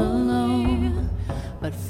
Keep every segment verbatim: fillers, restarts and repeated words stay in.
alone, but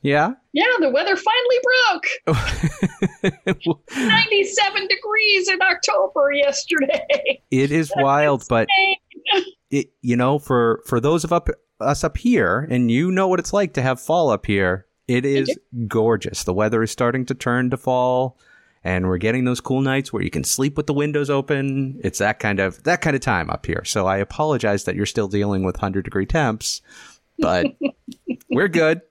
Yeah? Yeah, the weather finally broke. ninety-seven degrees in October yesterday. It is wild, but, it, you know, for, for those of up, us up here, and you know what it's like to have fall up here, it is gorgeous. The weather is starting to turn to fall, and we're getting those cool nights where you can sleep with the windows open. It's that kind of that kind of time up here. So I apologize that you're still dealing with one hundred degree temps, but we're good.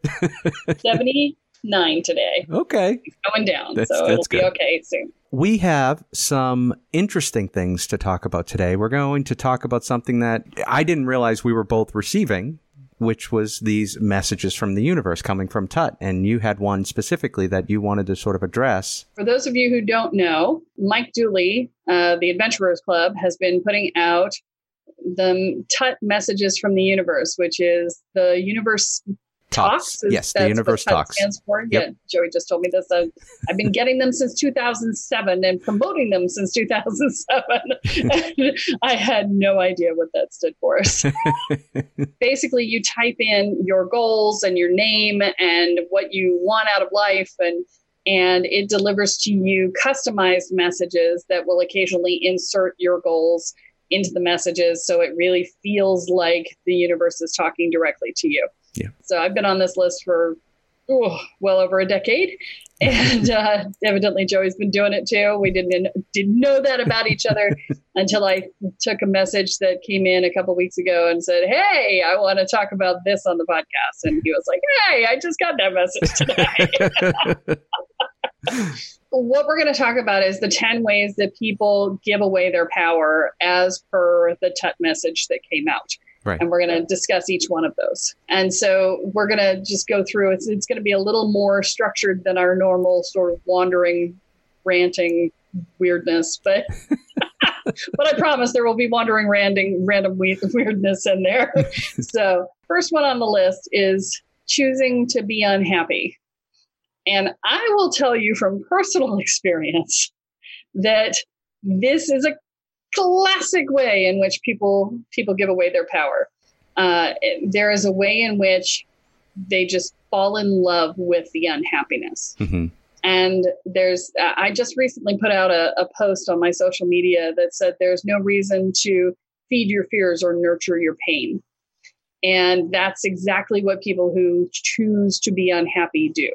seventy-nine today. Okay. It's going down, that's, so that's it'll good. Be okay soon. We have some interesting things to talk about today. We're going to talk about something that I didn't realize we were both receiving, which was these messages from the universe coming from T U T. And you had one specifically that you wanted to sort of address. For those of you who don't know, Mike Dooley, uh, the Adventurers Club, has been putting out the T U T Messages from the Universe, which is the Universe Talks. Talks. Is, yes, the Universe Talks. Stands for. Yep. Yeah, Joey just told me this. I've, I've been getting them since two thousand seven and promoting them since two thousand seven. I had no idea what that stood for. So basically, you type in your goals and your name and what you want out of life, and and it delivers to you customized messages that will occasionally insert your goals into the messages, so it really feels like the universe is talking directly to you. Yeah. So I've been on this list for oh, well over a decade, and uh, evidently Joey's been doing it too. We didn't didn't know that about each other until I took a message that came in a couple weeks ago and said, "Hey, I want to talk about this on the podcast." And he was like, "Hey, I just got that message today." What we're going to talk about is the ten ways that people give away their power as per the T U T message that came out. Right. And we're going to discuss each one of those. And so we're going to just go through. It's, it's going to be a little more structured than our normal sort of wandering, ranting weirdness. But but I promise there will be wandering, ranting, random we- weirdness in there. So first one on the list is choosing to be unhappy. And I will tell you from personal experience that this is a classic way in which people people give away their power. Uh, there is a way in which they just fall in love with the unhappiness. Mm-hmm. And there's, I just recently put out a, a post on my social media that said, there's no reason to feed your fears or nurture your pain. And that's exactly what people who choose to be unhappy do.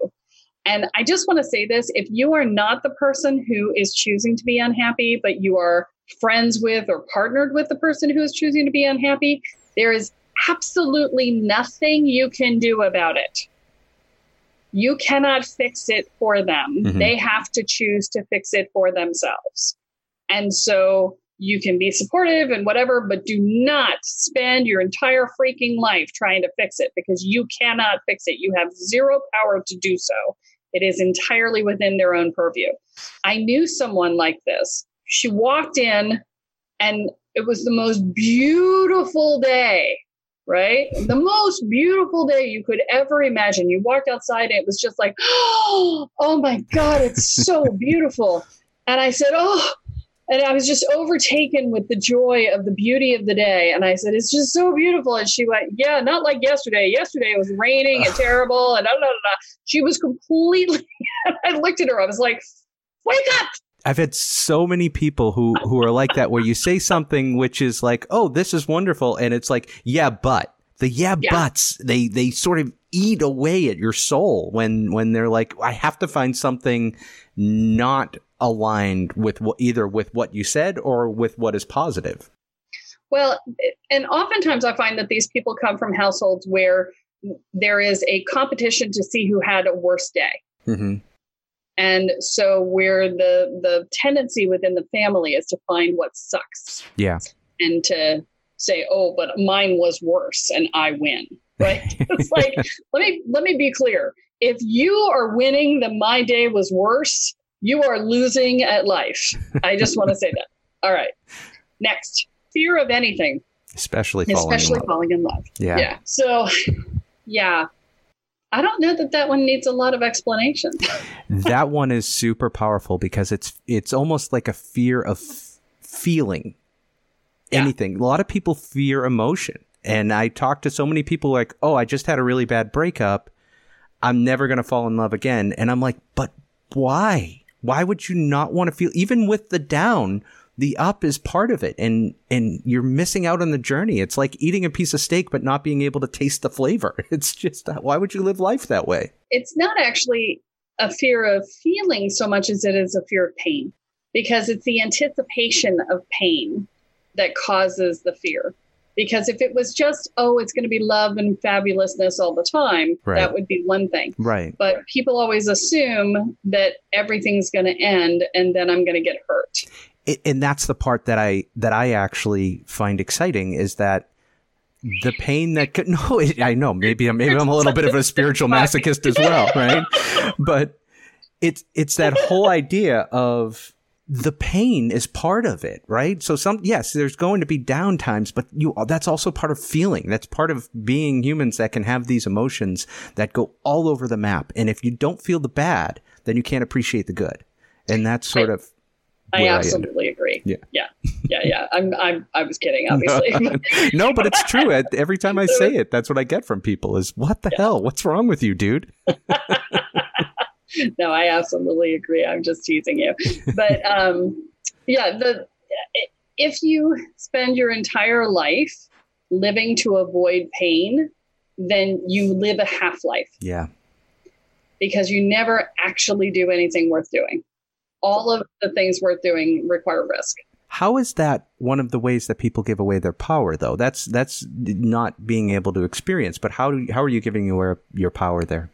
And I just want to say this, if you are not the person who is choosing to be unhappy, but you are friends with or partnered with the person who is choosing to be unhappy, there is absolutely nothing you can do about it. You cannot fix it for them. Mm-hmm. They have to choose to fix it for themselves. And so you can be supportive and whatever, but do not spend your entire freaking life trying to fix it, because you cannot fix it. You have zero power to do so. It is entirely within their own purview. I knew someone like this. She walked in and it was the most beautiful day, right? The most beautiful day you could ever imagine. You walked outside and it was just like, oh, oh my God, it's so beautiful. And I said, oh, and I was just overtaken with the joy of the beauty of the day. And I said, it's just so beautiful. And she went, yeah, not like yesterday. Yesterday it was raining and terrible. And da, da, da, da. She was completely, I looked at her. I was like, wake up. I've had so many people who, who are like that, where you say something which is like, oh, this is wonderful. And it's like, yeah, but the yeah, yeah. buts, they, they sort of eat away at your soul when, when they're like, I have to find something not aligned with what, either with what you said or with what is positive. Well, and oftentimes I find that these people come from households where there is a competition to see who had a worse day. Mm-hmm. And so where the the tendency within the family is to find what sucks. Yeah. And to say, oh, but mine was worse and I win. Right. It's like, let me let me be clear. If you are winning the my day was worse, you are losing at life. I just want to say that. All right. Next, fear of anything. Especially falling Especially in love. falling in love. Yeah. Yeah. So yeah. I don't know that that one needs a lot of explanation. That one is super powerful because it's it's almost like a fear of f- feeling yeah. anything. A lot of people fear emotion. And I talk to so many people like, oh, I just had a really bad breakup. I'm never going to fall in love again. And I'm like, but why? Why would you not want to feel? Even with the down, the up is part of it. And and you're missing out on the journey. It's like eating a piece of steak, but not being able to taste the flavor. It's just, why would you live life that way? It's not actually a fear of feeling so much as it is a fear of pain, because it's the anticipation of pain that causes the fear. Because if it was just, oh, it's going to be love and fabulousness all the time, right. that would be one thing. Right. But people always assume that everything's going to end and then I'm going to get hurt. It, and that's the part that I that I actually find exciting, is that the pain that could, no, it, I know maybe I'm maybe I'm a little bit of a spiritual masochist as well, right? But it's it's that whole idea of the pain is part of it, right? So some yes, there's going to be down times, but you that's also part of feeling. That's part of being humans that can have these emotions that go all over the map. And if you don't feel the bad, then you can't appreciate the good, and that's sort I, of. I absolutely I agree. Yeah. Yeah. Yeah. Yeah. I'm, I'm, I was kidding, obviously. No, but it's true. I, every time I say it, that's what I get from people is, what the yeah. hell? What's wrong with you, dude? No, I absolutely agree. I'm just teasing you. But um, yeah, the, if you spend your entire life living to avoid pain, then you live a half life. Yeah. Because you never actually do anything worth doing. All of the things worth doing require risk. How is that one of the ways that people give away their power, though? That's that's not being able to experience. But how do you, how are you giving away your power there?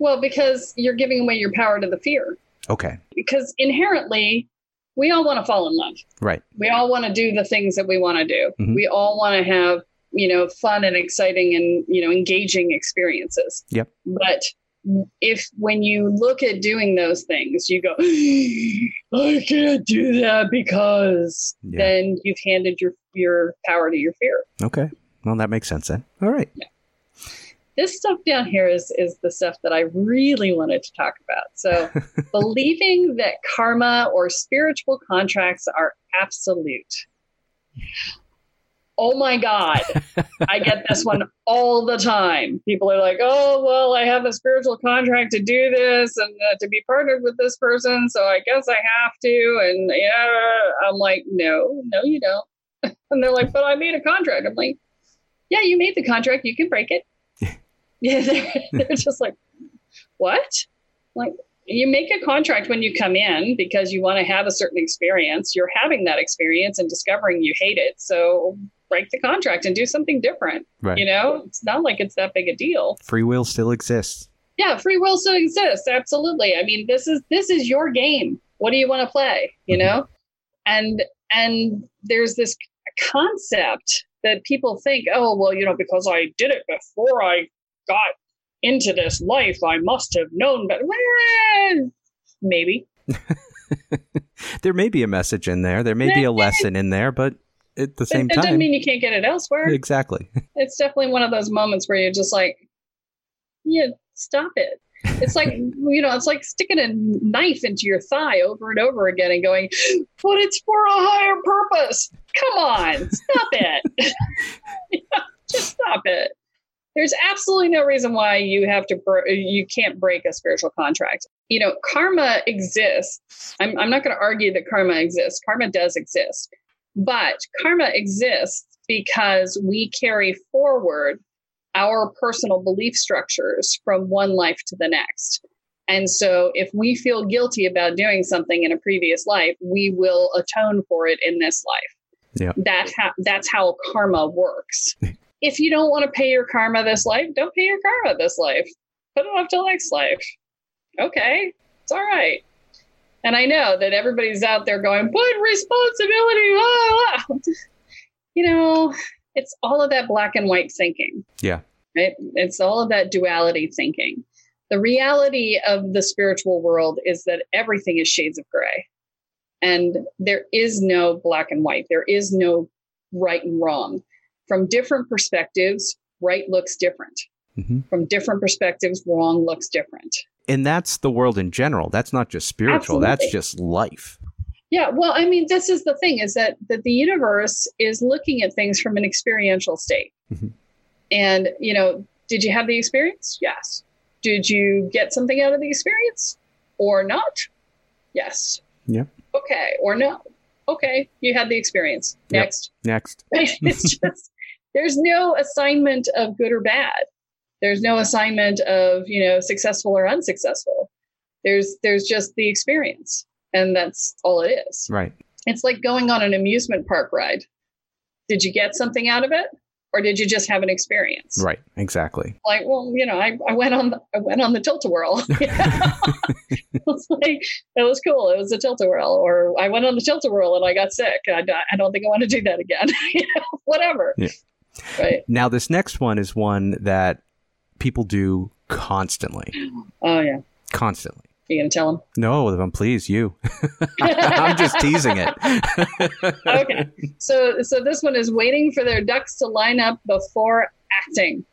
Well, because you're giving away your power to the fear. Okay. Because inherently, we all want to fall in love. Right. We all want to do the things that we want to do. Mm-hmm. We all want to have, you know, fun and exciting and, you know, engaging experiences. Yep. But if when you look at doing those things, you go, I can't do that because yeah. then you've handed your, your power to your fear. Okay. Well, that makes sense then. All right. Yeah. This stuff down here is, is the stuff that I really wanted to talk about. So believing that karma or spiritual contracts are absolute. Oh my God, I get this one all the time. People are like, oh, well, I have a spiritual contract to do this and uh, to be partnered with this person, so I guess I have to. And yeah, I'm like, no, no, you don't. And they're like, but I made a contract. I'm like, yeah, you made the contract. You can break it. Yeah, they're, they're just like, what? Like, you make a contract when you come in because you want to have a certain experience. You're having that experience and discovering you hate it. So break the contract and do something different. Right. You know, it's not like it's that big a deal. Free will still exists. Yeah, free will still exists. Absolutely. I mean, this is this is your game. What do you want to play? You mm-hmm. know, and and there's this concept that people think, oh, well, you know, because I did it before I got into this life, I must have known. But well, maybe there may be a message in there. There may be a lesson in there, but at the same it, it time, it doesn't mean you can't get it elsewhere. Exactly. It's definitely one of those moments where you're just like, yeah. Stop it. It's like, you know, it's like sticking a knife into your thigh over and over again and going, but it's for a higher purpose. Come on, stop it. You know, just stop it. There's absolutely no reason why you have to, br- you can't break a spiritual contract. You know, karma exists. I'm, I'm not going to argue that karma exists. Karma does exist, but karma exists because we carry forward our personal belief structures from one life to the next. And so if we feel guilty about doing something in a previous life, we will atone for it in this life. Yeah. That ha- that's how karma works. If you don't want to pay your karma this life, don't pay your karma this life. Put it off till next life. Okay, it's all right. And I know that everybody's out there going, put responsibility, blah, blah. You know, it's all of that black and white thinking. Yeah. Right? It's all of that duality thinking. The reality of the spiritual world is that everything is shades of gray. And there is no black and white. There is no right and wrong. From different perspectives, right looks different. Mm-hmm. From different perspectives, wrong looks different. And that's the world in general. That's not just spiritual. Absolutely. That's just life. Yeah, well, I mean, this is the thing, is that, that the universe is looking at things from an experiential state. Mm-hmm. And, you know, did you have the experience? Yes. Did you get something out of the experience or not? Yes. Yeah. Okay. Or no. Okay. You had the experience. Next. Yep. Next. It's just, there's no assignment of good or bad. There's no assignment of, you know, successful or unsuccessful. There's, there's just the experience. And that's all it is. Right. It's like going on an amusement park ride. Did you get something out of it? Or did you just have an experience? Right. Exactly. Like, well, you know, I, I went on the, I went on the tilt-a-whirl. You know? It's like, it was cool. It was a tilt-a-whirl. Or I went on the tilt-a-whirl and I got sick. I, I don't think I want to do that again. You know, whatever. Yeah. Right. Now, this next one is one that people do constantly. Oh, yeah. Constantly. Are you going to tell him? No, please, you. I'm just teasing it. Okay. So so this one is waiting for their ducks to line up before acting.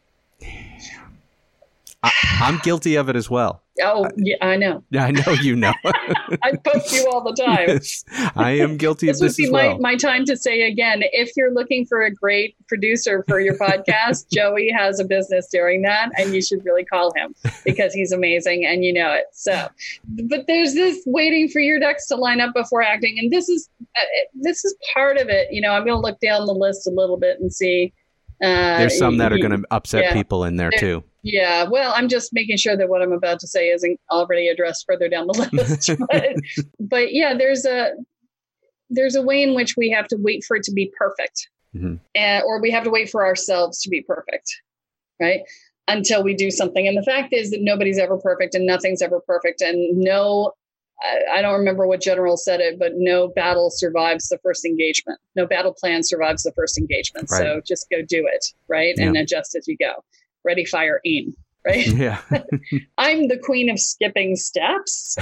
I, I'm guilty of it as well. Oh, I, yeah, I know. I know you know. I poke you all the time. Yes, I am guilty of this as This would be my, well. my time to say again, if you're looking for a great producer for your podcast, Joey has a business doing that, and you should really call him because he's amazing and you know it. So, but there's this waiting for your ducks to line up before acting, and this is uh, this is part of it. You know, I'm going to look down the list a little bit and see. Uh, There's some that are going to upset yeah, people in there, there too. Yeah. Well, I'm just making sure that what I'm about to say isn't already addressed further down the list. But, but yeah, there's a there's a way in which we have to wait for it to be perfect, mm-hmm. and, or we have to wait for ourselves to be perfect, right? Until we do something. And the fact is that nobody's ever perfect, and nothing's ever perfect, and no. I don't remember what general said it, but no battle survives the first engagement. No battle plan survives the first engagement. Right. So just go do it, right? Yeah. And adjust as you go. Ready, fire, aim, right? Yeah. I'm the queen of skipping steps.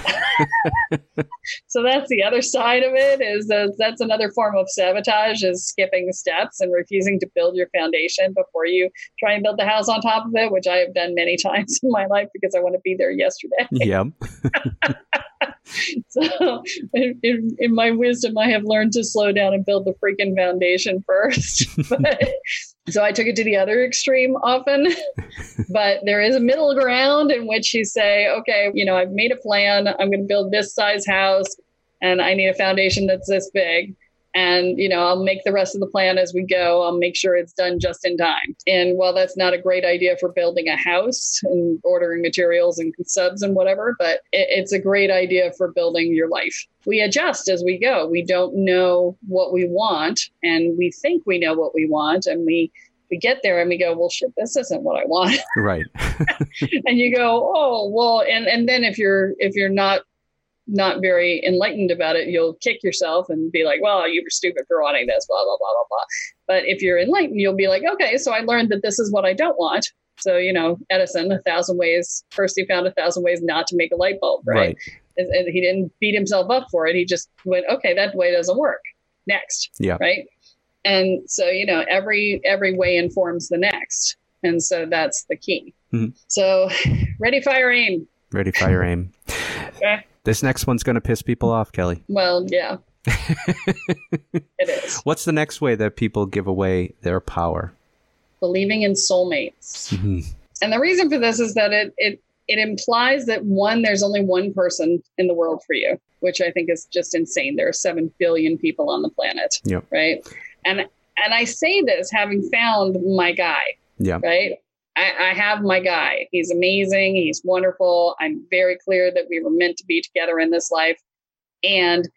So that's the other side of it, is that that's another form of sabotage, is skipping steps and refusing to build your foundation before you try and build the house on top of it, which I have done many times in my life because I want to be there yesterday. Yeah. So in, in my wisdom, I have learned to slow down and build the freaking foundation first. But, so I took it to the other extreme often. But there is a middle ground in which you say, okay, you know, I've made a plan. I'm going to build this size house and I need a foundation that's this big. and, you know, I'll make the rest of the plan as we go. I'll make sure it's done just in time. And while that's not a great idea for building a house and ordering materials and subs and whatever, but it, it's a great idea for building your life. We adjust as we go. We don't know what we want, and we think we know what we want, and we we get there and we go, well, shit, this isn't what I want. Right. And you go, oh, well, and, and then if you're, if you're not, not very enlightened about it, you'll kick yourself and be like, well, you were stupid for wanting this, blah, blah, blah, blah, blah. But if you're enlightened, you'll be like, okay, so I learned that this is what I don't want. So, you know, Edison, a thousand ways, first he found a thousand ways not to make a light bulb, right? right. And, and he didn't beat himself up for it. He just went, okay, that way doesn't work. Next. Yeah. Right. And so, you know, every every way informs the next. And so that's the key. Mm-hmm. So ready, fire, aim. Ready, fire, aim. Okay. This next one's going to piss people off, Kelle. Well, yeah. It is. What's the next way that people give away their power? Believing in soulmates. Mm-hmm. And the reason for this is that it, it, it implies that, one, there's only one person in the world for you, which I think is just insane. There are seven billion people on the planet. Yep. Right. And and I say this having found my guy, yeah. right? I, I have my guy. He's amazing. He's wonderful. I'm very clear that we were meant to be together in this life. And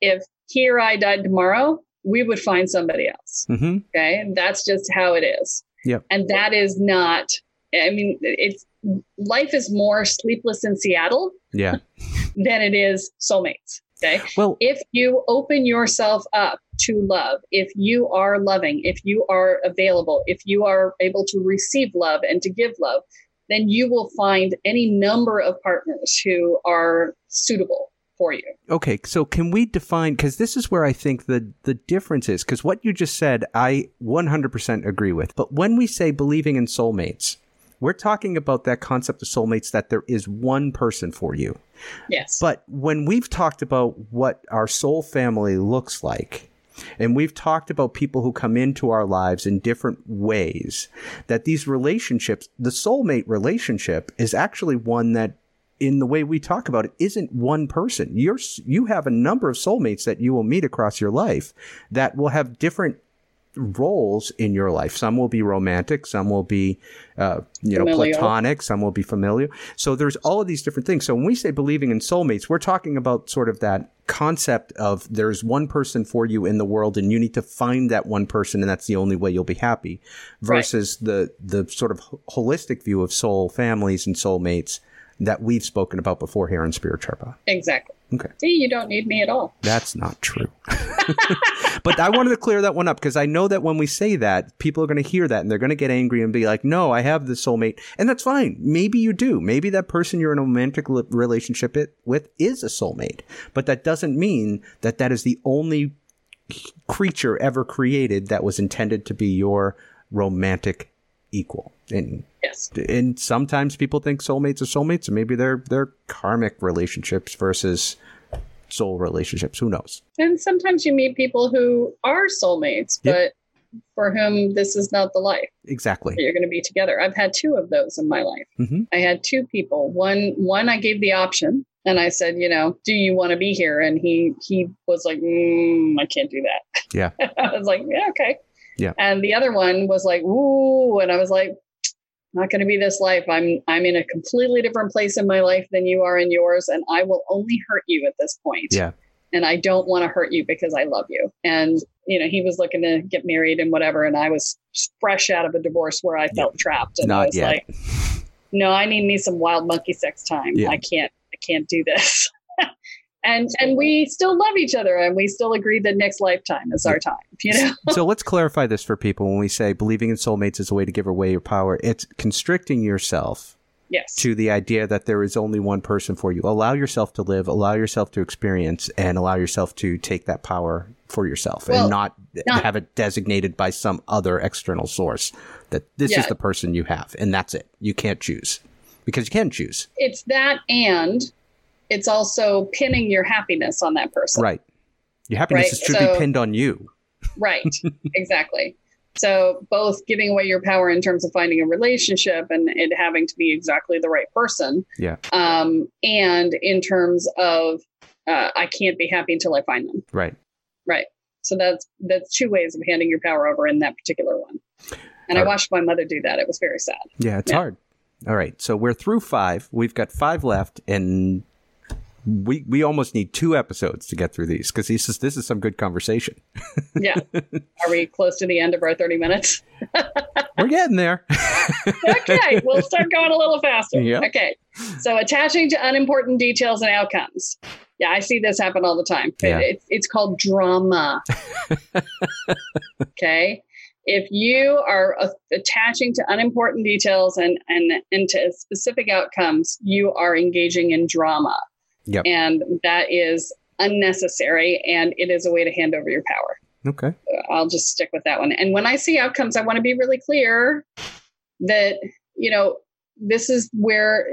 if he or I died tomorrow, we would find somebody else. Mm-hmm. Okay. And that's just how it is. Yep. And that is not, I mean, it's life is more Sleepless in Seattle yeah. than it is soulmates. Okay. Well, if you open yourself up to love, if you are loving, if you are available, if you are able to receive love and to give love, then you will find any number of partners who are suitable for you. Okay. So can we define, because this is where I think the, the difference is, because what you just said, I one hundred percent agree with. But when we say believing in soulmates, we're talking about that concept of soulmates, that there is one person for you. Yes. But when we've talked about what our soul family looks like, and we've talked about people who come into our lives in different ways, that these relationships, the soulmate relationship is actually one that, in the way we talk about it, isn't one person. You're, you have a number of soulmates that you will meet across your life that will have different roles in your life. Some will be romantic, some will be uh you know familiar. platonic, some will be familiar. So there's all of these different things. So when we say believing in soulmates, we're talking about sort of that concept of there's one person for you in the world, and you need to find that one person, and that's the only way you'll be happy, versus right. the the sort of holistic view of soul families and soulmates that we've spoken about before here in Spirit Sherpa. Exactly. Okay. See, you don't need me at all. That's not true. But I wanted to clear that one up, because I know that when we say that, people are going to hear that and they're going to get angry and be like, no, I have this soulmate. And that's fine. Maybe you do. Maybe that person you're in a romantic relationship with is a soulmate. But that doesn't mean that that is the only creature ever created that was intended to be your romantic equal. And yes. And sometimes people think soulmates are soulmates, and maybe they're they're karmic relationships versus soul relationships. Who knows? And sometimes you meet people who are soulmates, yep. but for whom this is not the life. Exactly. You're going to be together. I've had two of those in my life. Mm-hmm. I had two people. One one I gave the option, and I said, you know, do you want to be here? And he he was like, mm, I can't do that. Yeah. I was like, yeah, okay. Yeah. And the other one was like, ooh, and I was like, not going to be this life. I'm I'm in a completely different place in my life than you are in yours, and I will only hurt you at this point. Yeah. And I don't want to hurt you because I love you. And, you know, he was looking to get married and whatever, and I was fresh out of a divorce where I felt yeah. trapped. And not I was yet. like, no, I need me some wild monkey sex time. Yeah. I can't I can't do this. And and we still love each other, and we still agree that next lifetime is our time, you know? So let's clarify this for people. When we say believing in soulmates is a way to give away your power, it's constricting yourself yes. to the idea that there is only one person for you. Allow yourself to live, allow yourself to experience, and allow yourself to take that power for yourself, well, and not, not have it designated by some other external source that this yeah. is the person you have, and that's it. You can't choose, because you can choose. It's that and... It's also pinning your happiness on that person. Right. Your happiness right? should so, be pinned on you. Right. Exactly. So both giving away your power in terms of finding a relationship and it having to be exactly the right person. Yeah. Um, and in terms of, uh, I can't be happy until I find them. Right. Right. So that's that's two ways of handing your power over in that particular one. And All I watched right. my mother do that. It was very sad. Yeah, it's yeah. hard. All right. So we're through five. We've got five left, and we we almost need two episodes to get through these, because this is this is some good conversation. Yeah. Are we close to the end of our thirty minutes? We're getting there. Okay. We'll start going a little faster. Yep. Okay. So attaching to unimportant details and outcomes. Yeah, I see this happen all the time. Yeah. It, it, it's called drama. Okay. If you are uh, attaching to unimportant details and, and, and to specific outcomes, you are engaging in drama. Yep. And that is unnecessary, and it is a way to hand over your power. Okay. I'll just stick with that one. And when I see outcomes, I want to be really clear that, you know, this is where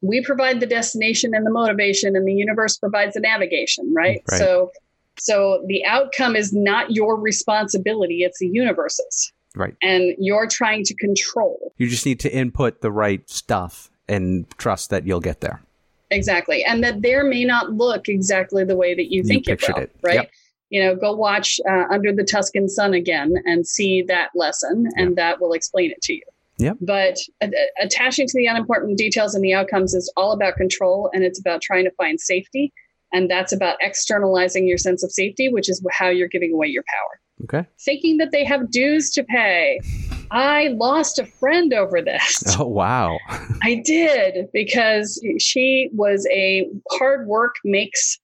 we provide the destination and the motivation, and the universe provides the navigation, right? Right. So So the outcome is not your responsibility. It's the universe's. Right. And you're trying to control. You just need to input the right stuff and trust that you'll get there. Exactly. And that there may not look exactly the way that you think you it will. It. Right. Yep. You know, go watch uh, Under the Tuscan Sun again and see that lesson, and yep. that will explain it to you. Yep. But uh, attaching to the unimportant details and the outcomes is all about control, and it's about trying to find safety. And that's about externalizing your sense of safety, which is how you're giving away your power. Okay. Thinking that they have dues to pay. I lost a friend over this. Oh, wow. I did, because she was a hard work makes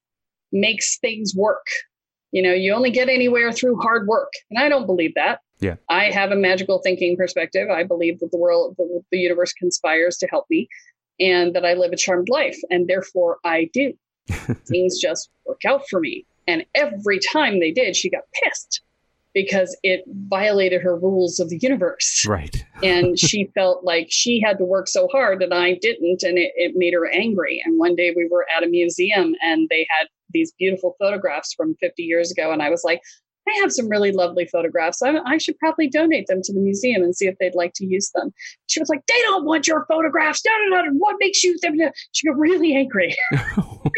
makes things work. You know, you only get anywhere through hard work. And I don't believe that. Yeah. I have a magical thinking perspective. I believe that the world, the, the universe conspires to help me, and that I live a charmed life. And therefore I do. Things just work out for me. And every time they did, she got pissed because it violated her rules of the universe. Right. And she felt like she had to work so hard and I didn't. And it, it made her angry. And one day we were at a museum and they had these beautiful photographs from fifty years ago. And I was like, I have some really lovely photographs. I, I should probably donate them to the museum and see if they'd like to use them. She was like, they don't want your photographs. No, no, no. What makes you think? She got really angry,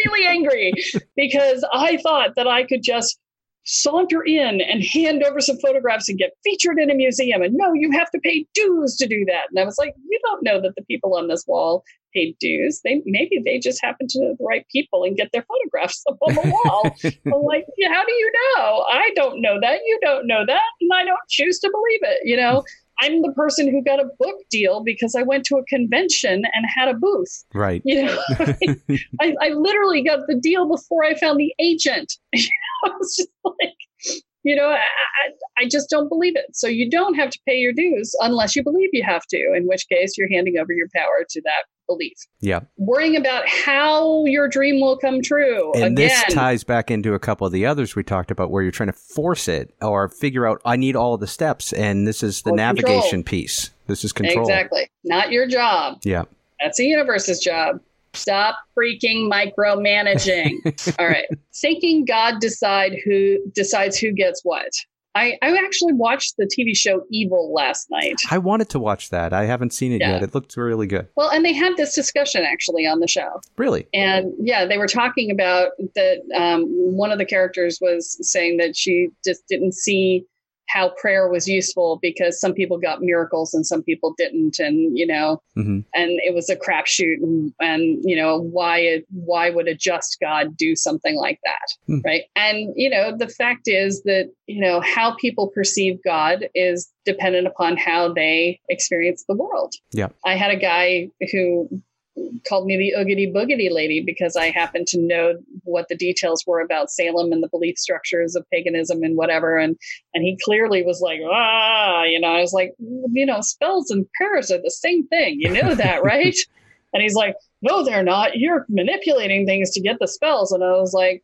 really angry, because I thought that I could just saunter in and hand over some photographs and get featured in a museum. And no, you have to pay dues to do that. And I was like, you don't know that the people on this wall paid dues. They maybe they just happen to know the right people and get their photographs up on the wall. I'm like, yeah, how do you know? I don't know that. You don't know that. And I don't choose to believe it. You know, I'm the person who got a book deal because I went to a convention and had a booth. Right. You know, I, I literally got the deal before I found the agent. I was just like, you know, I, I just don't believe it. So you don't have to pay your dues unless you believe you have to, in which case you're handing over your power to that belief. Yeah. Worrying about how your dream will come true. And again, this ties back into a couple of the others we talked about where you're trying to force it or figure out, I need all the steps. And this is the navigation piece. This is control. Exactly. Not your job. Yeah. That's the universe's job. Stop freaking micromanaging. All right. Thinking God decide who decides who gets what. I, I actually watched the T V show Evil last night. I wanted to watch that. I haven't seen it yeah. yet. It looked really good. Well, and they had this discussion actually on the show. Really? And yeah, they were talking about that. Um, one of the characters was saying that she just didn't see how prayer was useful because some people got miracles and some people didn't. And, you know, mm-hmm. and it was a crapshoot. And, and, you know, why, why would a just God do something like that? Mm. Right. And, you know, the fact is that, you know, how people perceive God is dependent upon how they experience the world. Yeah. I had a guy who called me the Oogity Boogity lady because I happened to know what the details were about Salem and the belief structures of paganism and whatever. And, and he clearly was like, ah, you know, I was like, you know, spells and prayers are the same thing. You know that, right? And he's like, no, they're not. You're manipulating things to get the spells. And I was like,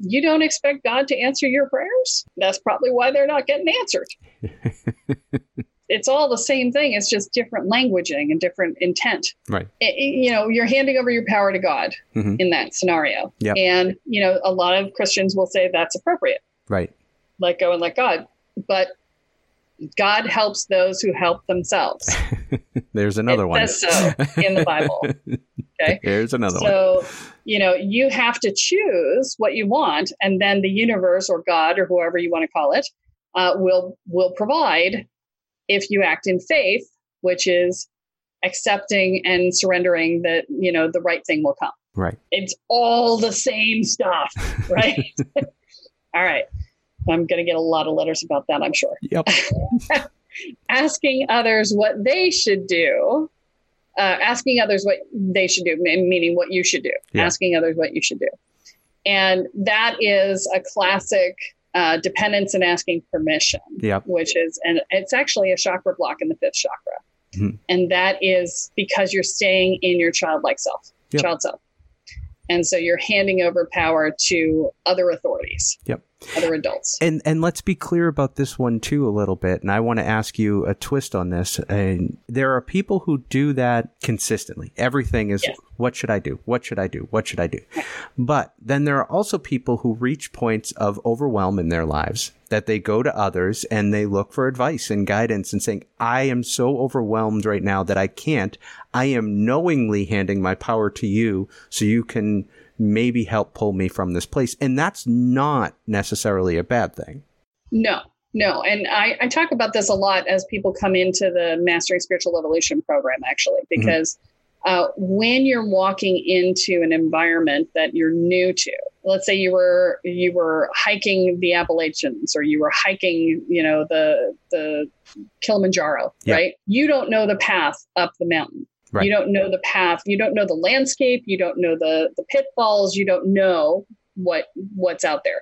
you don't expect God to answer your prayers? That's probably why they're not getting answered. It's all the same thing. It's just different languaging and different intent. Right. It, you know, you're handing over your power to God mm-hmm. in that scenario. Yep. And, you know, a lot of Christians will say that's appropriate. Right. Let go and let God. But God helps those who help themselves. There's another it one. It says so in the Bible. Okay. There's another so, one. So you know, you have to choose what you want, and then the universe or God or whoever you want to call it uh, will will provide if you act in faith, which is accepting and surrendering that, you know, the right thing will come. Right. It's all the same stuff, right? All right. I'm going to get a lot of letters about that, I'm sure. Yep. Asking others what they should do, uh, asking others what they should do, meaning what you should do, yeah. asking others what you should do. And that is a classic uh, dependence and asking permission, yep. which is, and it's actually a chakra block in the fifth chakra. Mm-hmm. And that is because you're staying in your childlike self, yep. child self. And so you're handing over power to other authorities, yep. other adults. And and let's be clear about this one, too, a little bit. And I want to ask you a twist on this. And there are people who do that consistently. Everything is, yes. what should I do? What should I do? What should I do? Right. But then there are also people who reach points of overwhelm in their lives that they go to others and they look for advice and guidance and saying, I am so overwhelmed right now that I can't. I am knowingly handing my power to you so you can maybe help pull me from this place. And that's not necessarily a bad thing. No, no. And I, I talk about this a lot as people come into the Mastering Spiritual Evolution program, actually, because mm-hmm. uh, when you're walking into an environment that you're new to, let's say you were you were hiking the Appalachians or you were hiking, you know, the the Kilimanjaro, yeah. right? You don't know the path up the mountain. Right. You don't know the path. You don't know the landscape. You don't know the, the pitfalls. You don't know what what's out there.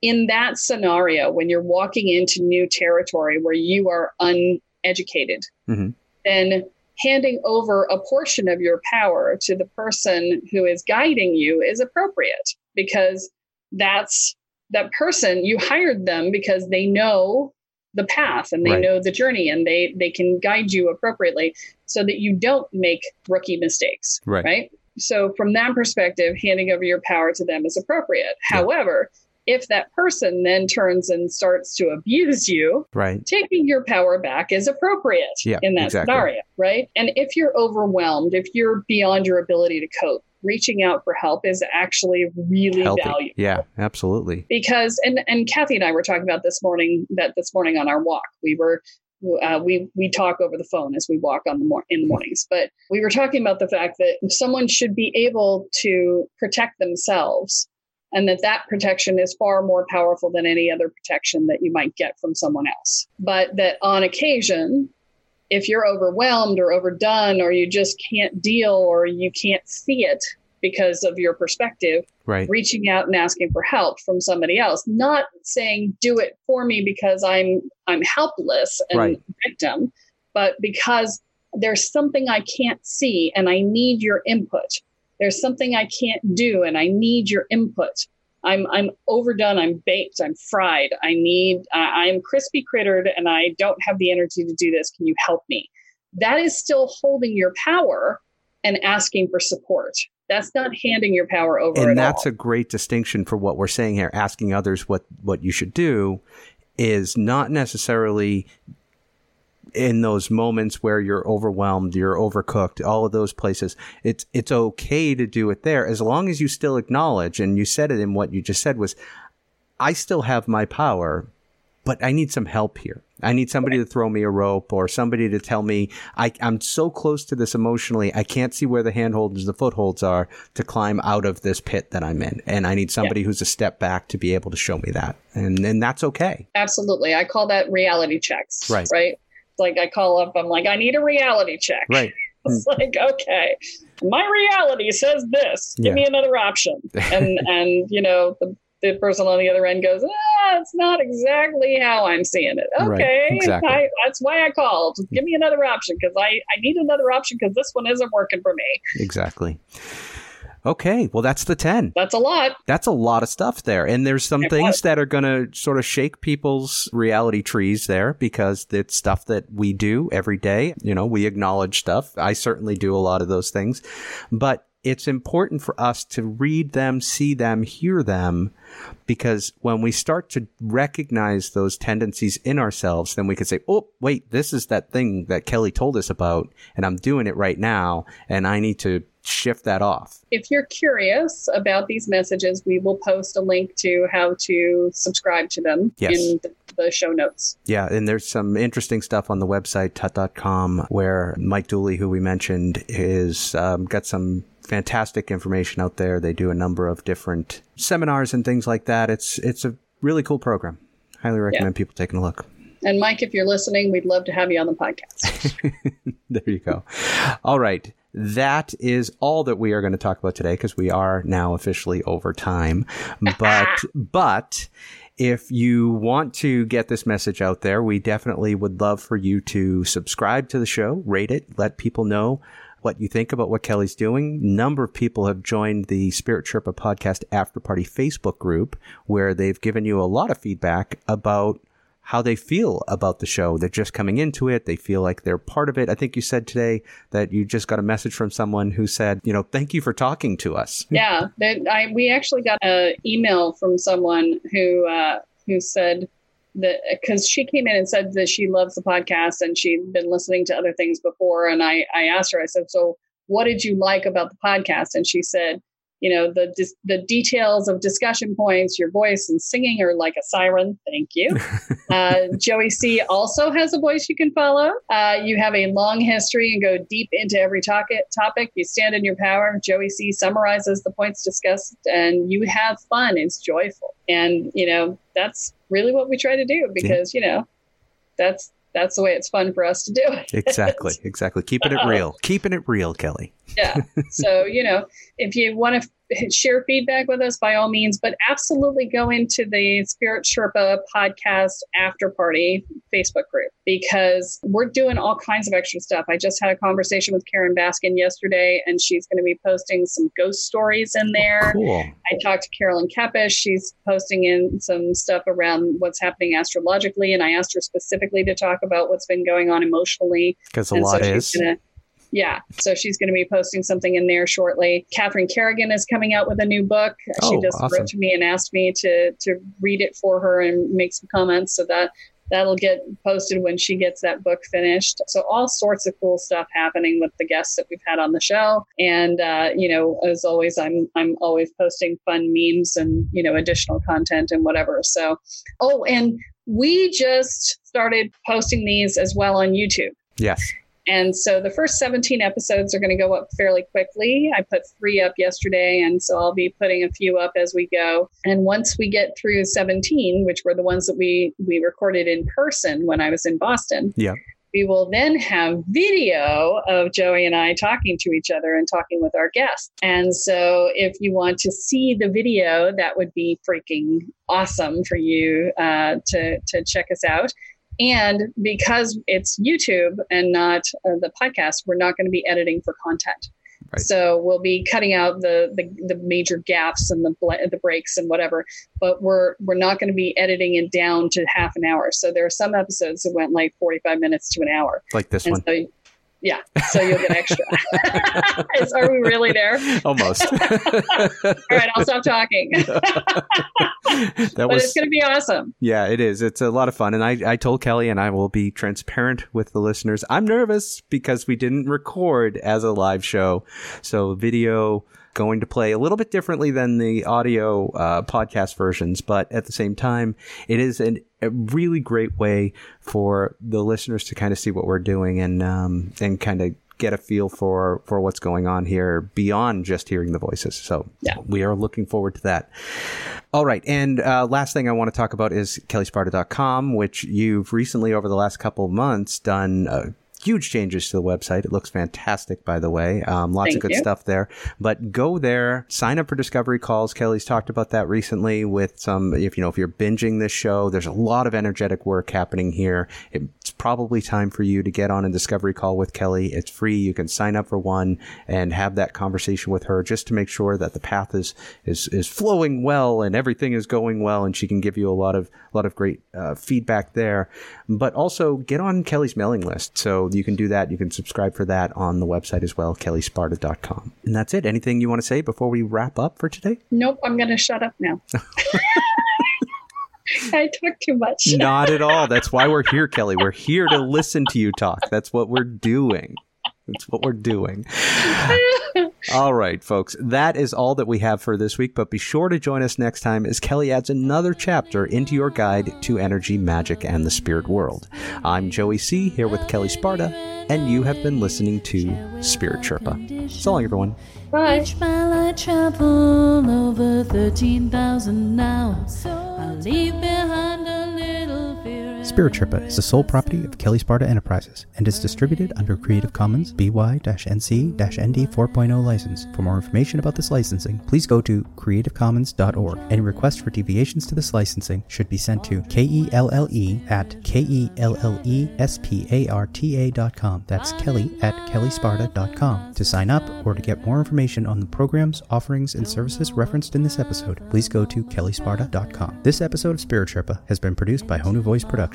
In that scenario, when you're walking into new territory where you are uneducated, mm-hmm. then handing over a portion of your power to the person who is guiding you is appropriate, because that's that person, you hired them because they know the path and they right. know the journey and they, they can guide you appropriately so that you don't make rookie mistakes. Right. right? So from that perspective, handing over your power to them is appropriate. Yeah. However, if that person then turns and starts to abuse you, right. taking your power back is appropriate yeah, in that exactly. scenario. Right. And if you're overwhelmed, if you're beyond your ability to cope, reaching out for help is actually really Healthy. Valuable. Yeah, absolutely. Because, and, and Kathy and I were talking about this morning, that this morning on our walk, we were, uh, we, we talk over the phone as we walk on the mor- in the mornings, but we were talking about the fact that someone should be able to protect themselves, and that that protection is far more powerful than any other protection that you might get from someone else. But that on occasion, if you're overwhelmed or overdone, or you just can't deal, or you can't see it because of your perspective, right. reaching out and asking for help from somebody else, not saying do it for me because I'm, I'm helpless and right. victim, but because there's something I can't see and I need your input. There's something I can't do and I need your input. I'm I'm overdone. I'm baked. I'm fried. I need, uh, I'm crispy crittered and I don't have the energy to do this. Can you help me? That is still holding your power and asking for support. That's not handing your power over at all. And that's a great distinction for what we're saying here. Asking others what, what you should do is not necessarily in those moments where you're overwhelmed, you're overcooked, all of those places. It's it's okay to do it there as long as you still acknowledge, and you said it in what you just said was, I still have my power, but I need some help here. I need somebody to throw me a rope or somebody to tell me I, I'm so close to this emotionally. I can't see where the handholds, the footholds are to climb out of this pit that I'm in. And I need somebody yeah. who's a step back to be able to show me that. And then that's okay. Absolutely. I call that reality checks. Right. Right. Like I call up, I'm like, I need a reality check. Right. It's like, okay, my reality says this, give yeah. me another option. And, and you know, the, the person on the other end goes, ah, it's not exactly how I'm seeing it. Okay. Right. Exactly. I, that's why I called. Give me another option. Cause I, I need another option because this one isn't working for me. Exactly. Okay. Well, that's the ten. That's a lot. That's a lot of stuff there. And there's some it things was. that are going to sort of shake people's reality trees there, because it's stuff that we do every day. You know, we acknowledge stuff. I certainly do a lot of those things, but it's important for us to read them, see them, hear them, because when we start to recognize those tendencies in ourselves, then we can say, oh, wait, this is that thing that Kelle told us about, and I'm doing it right now, and I need to shift that off? If you're curious about these messages, we will post a link to how to subscribe to them yes. in the, the show notes. Yeah, and there's some interesting stuff on the website, tut dot com, where Mike Dooley, who we mentioned, is um, got some fantastic information out there. They do a number of different seminars and things like that. It's, it's a really cool program. Highly recommend yeah. people taking a look. And Mike, if you're listening, we'd love to have you on the podcast. There you go. All right. That is all that we are going to talk about today, because we are now officially over time. But but if you want to get this message out there, we definitely would love for you to subscribe to the show, rate it, let people know what you think about what Kelle's doing. A number of people have joined the Spirit Sherpa Podcast After Party Facebook group, where they've given you a lot of feedback about how they feel about the show. They're just coming into it. They feel like they're part of it. I think you said today that you just got a message from someone who said, you know, thank you for talking to us. Yeah. That I, we actually got an email from someone who, uh, who said that, because she came in and said that she loves the podcast and she'd been listening to other things before. And I, I asked her, I said, so what did you like about the podcast? And she said, you know, the the details of discussion points, your voice and singing are like a siren. Thank you. Uh, Joey C also has a voice you can follow. Uh, you have a long history and go deep into every talk- topic. You stand in your power. Joey C summarizes the points discussed and you have fun. It's joyful. And, you know, that's really what we try to do because, yeah. you know, that's that's the way it's fun for us to do it. Exactly. Exactly. Keeping it real. Keeping it real, Kelle. Yeah. So, you know, if you want to f- share feedback with us, by all means, but absolutely go into the Spirit Sherpa Podcast After Party Facebook group, because we're doing all kinds of extra stuff. I just had a conversation with Karen Baskin yesterday, and she's going to be posting some ghost stories in there. Oh, cool. I talked to Carolyn Kappish. She's posting in some stuff around what's happening astrologically, and I asked her specifically to talk about what's been going on emotionally. Because a and lot so is. Gonna, Yeah. So she's going to be posting something in there shortly. Catherine Kerrigan is coming out with a new book. Oh, she just awesome. wrote to me and asked me to to read it for her and make some comments. So that that'll get posted when she gets that book finished. So all sorts of cool stuff happening with the guests that we've had on the show. And, uh, you know, as always, I'm I'm always posting fun memes and, you know, additional content and whatever. So, oh, and we just started posting these as well on YouTube. Yes. And so the first seventeen episodes are going to go up fairly quickly. I put three up yesterday, and so I'll be putting a few up as we go. And once we get through seventeen, which were the ones that we, we recorded in person when I was in Boston, yeah. we will then have video of Joey and I talking to each other and talking with our guests. And so if you want to see the video, that would be freaking awesome for you uh, to, to check us out. And because it's YouTube and not uh, the podcast, we're not going to be editing for content. Right. So we'll be cutting out the, the, the major gaps and the ble- the breaks and whatever, but we're we're not going to be editing it down to half an hour. So there are some episodes that went like forty-five minutes to an hour. Like this and one. So, yeah. So you'll get extra. Is, are we really there? Almost. All right. I'll stop talking. that but was, it's going to be awesome. Yeah, it is. It's a lot of fun. And I, I told Kelle, and I will be transparent with the listeners, I'm nervous because we didn't record as a live show. So video going to play a little bit differently than the audio uh, podcast versions. But at the same time, it is an, a really great way for the listeners to kind of see what we're doing and um, and kind of get a feel for, for what's going on here beyond just hearing the voices. So yeah. we are looking forward to that. All right. And uh, last thing I want to talk about is kelle sparta dot com, which you've recently, over the last couple of months, done uh, huge changes to the website. It looks fantastic, by the way. Um, lots Thank of good you. stuff there. But go there, sign up for discovery calls. Kelle's talked about that recently with some, if you know, if you're binging this show, there's a lot of energetic work happening here. It's probably time for you to get on a discovery call with Kelle. It's free. You can sign up for one and have that conversation with her just to make sure that the path is, is, is flowing well and everything is going well. And she can give you a lot of, a lot of great uh, feedback there, but also get on Kelle's mailing list. So you can do that. You can subscribe for that on the website as well, kelle sparta dot com. And that's it. Anything you want to say before we wrap up for today? Nope. I'm going to shut up now. I talk too much. Not at all. That's why we're here, Kelle. We're here to listen to you talk. That's what we're doing. That's what we're doing. All right, folks, that is all that we have for this week, but be sure to join us next time as Kelle adds another chapter into your guide to energy, magic, and the spirit world. I'm Joey C, here with Kelle Sparta, and you have been listening to Spirit Sherpa. So long, everyone. Bye. Each mile I travel over thirteen thousand now. I'll leave behind a little fear. Spirit Sherpa is the sole property of Kelle Sparta Enterprises and is distributed under Creative Commons B Y N C N D four point oh license. For more information about this licensing, please go to creative commons dot org. Any requests for deviations to this licensing should be sent to K E L L E at K E L L E S P A R T A dot com. That's Kelle at Kelle Sparta dot com. To sign up or to get more information on the programs, offerings, and services referenced in this episode, please go to Kelle Sparta dot com. This episode of Spirit Sherpa has been produced by Honu Voice Productions.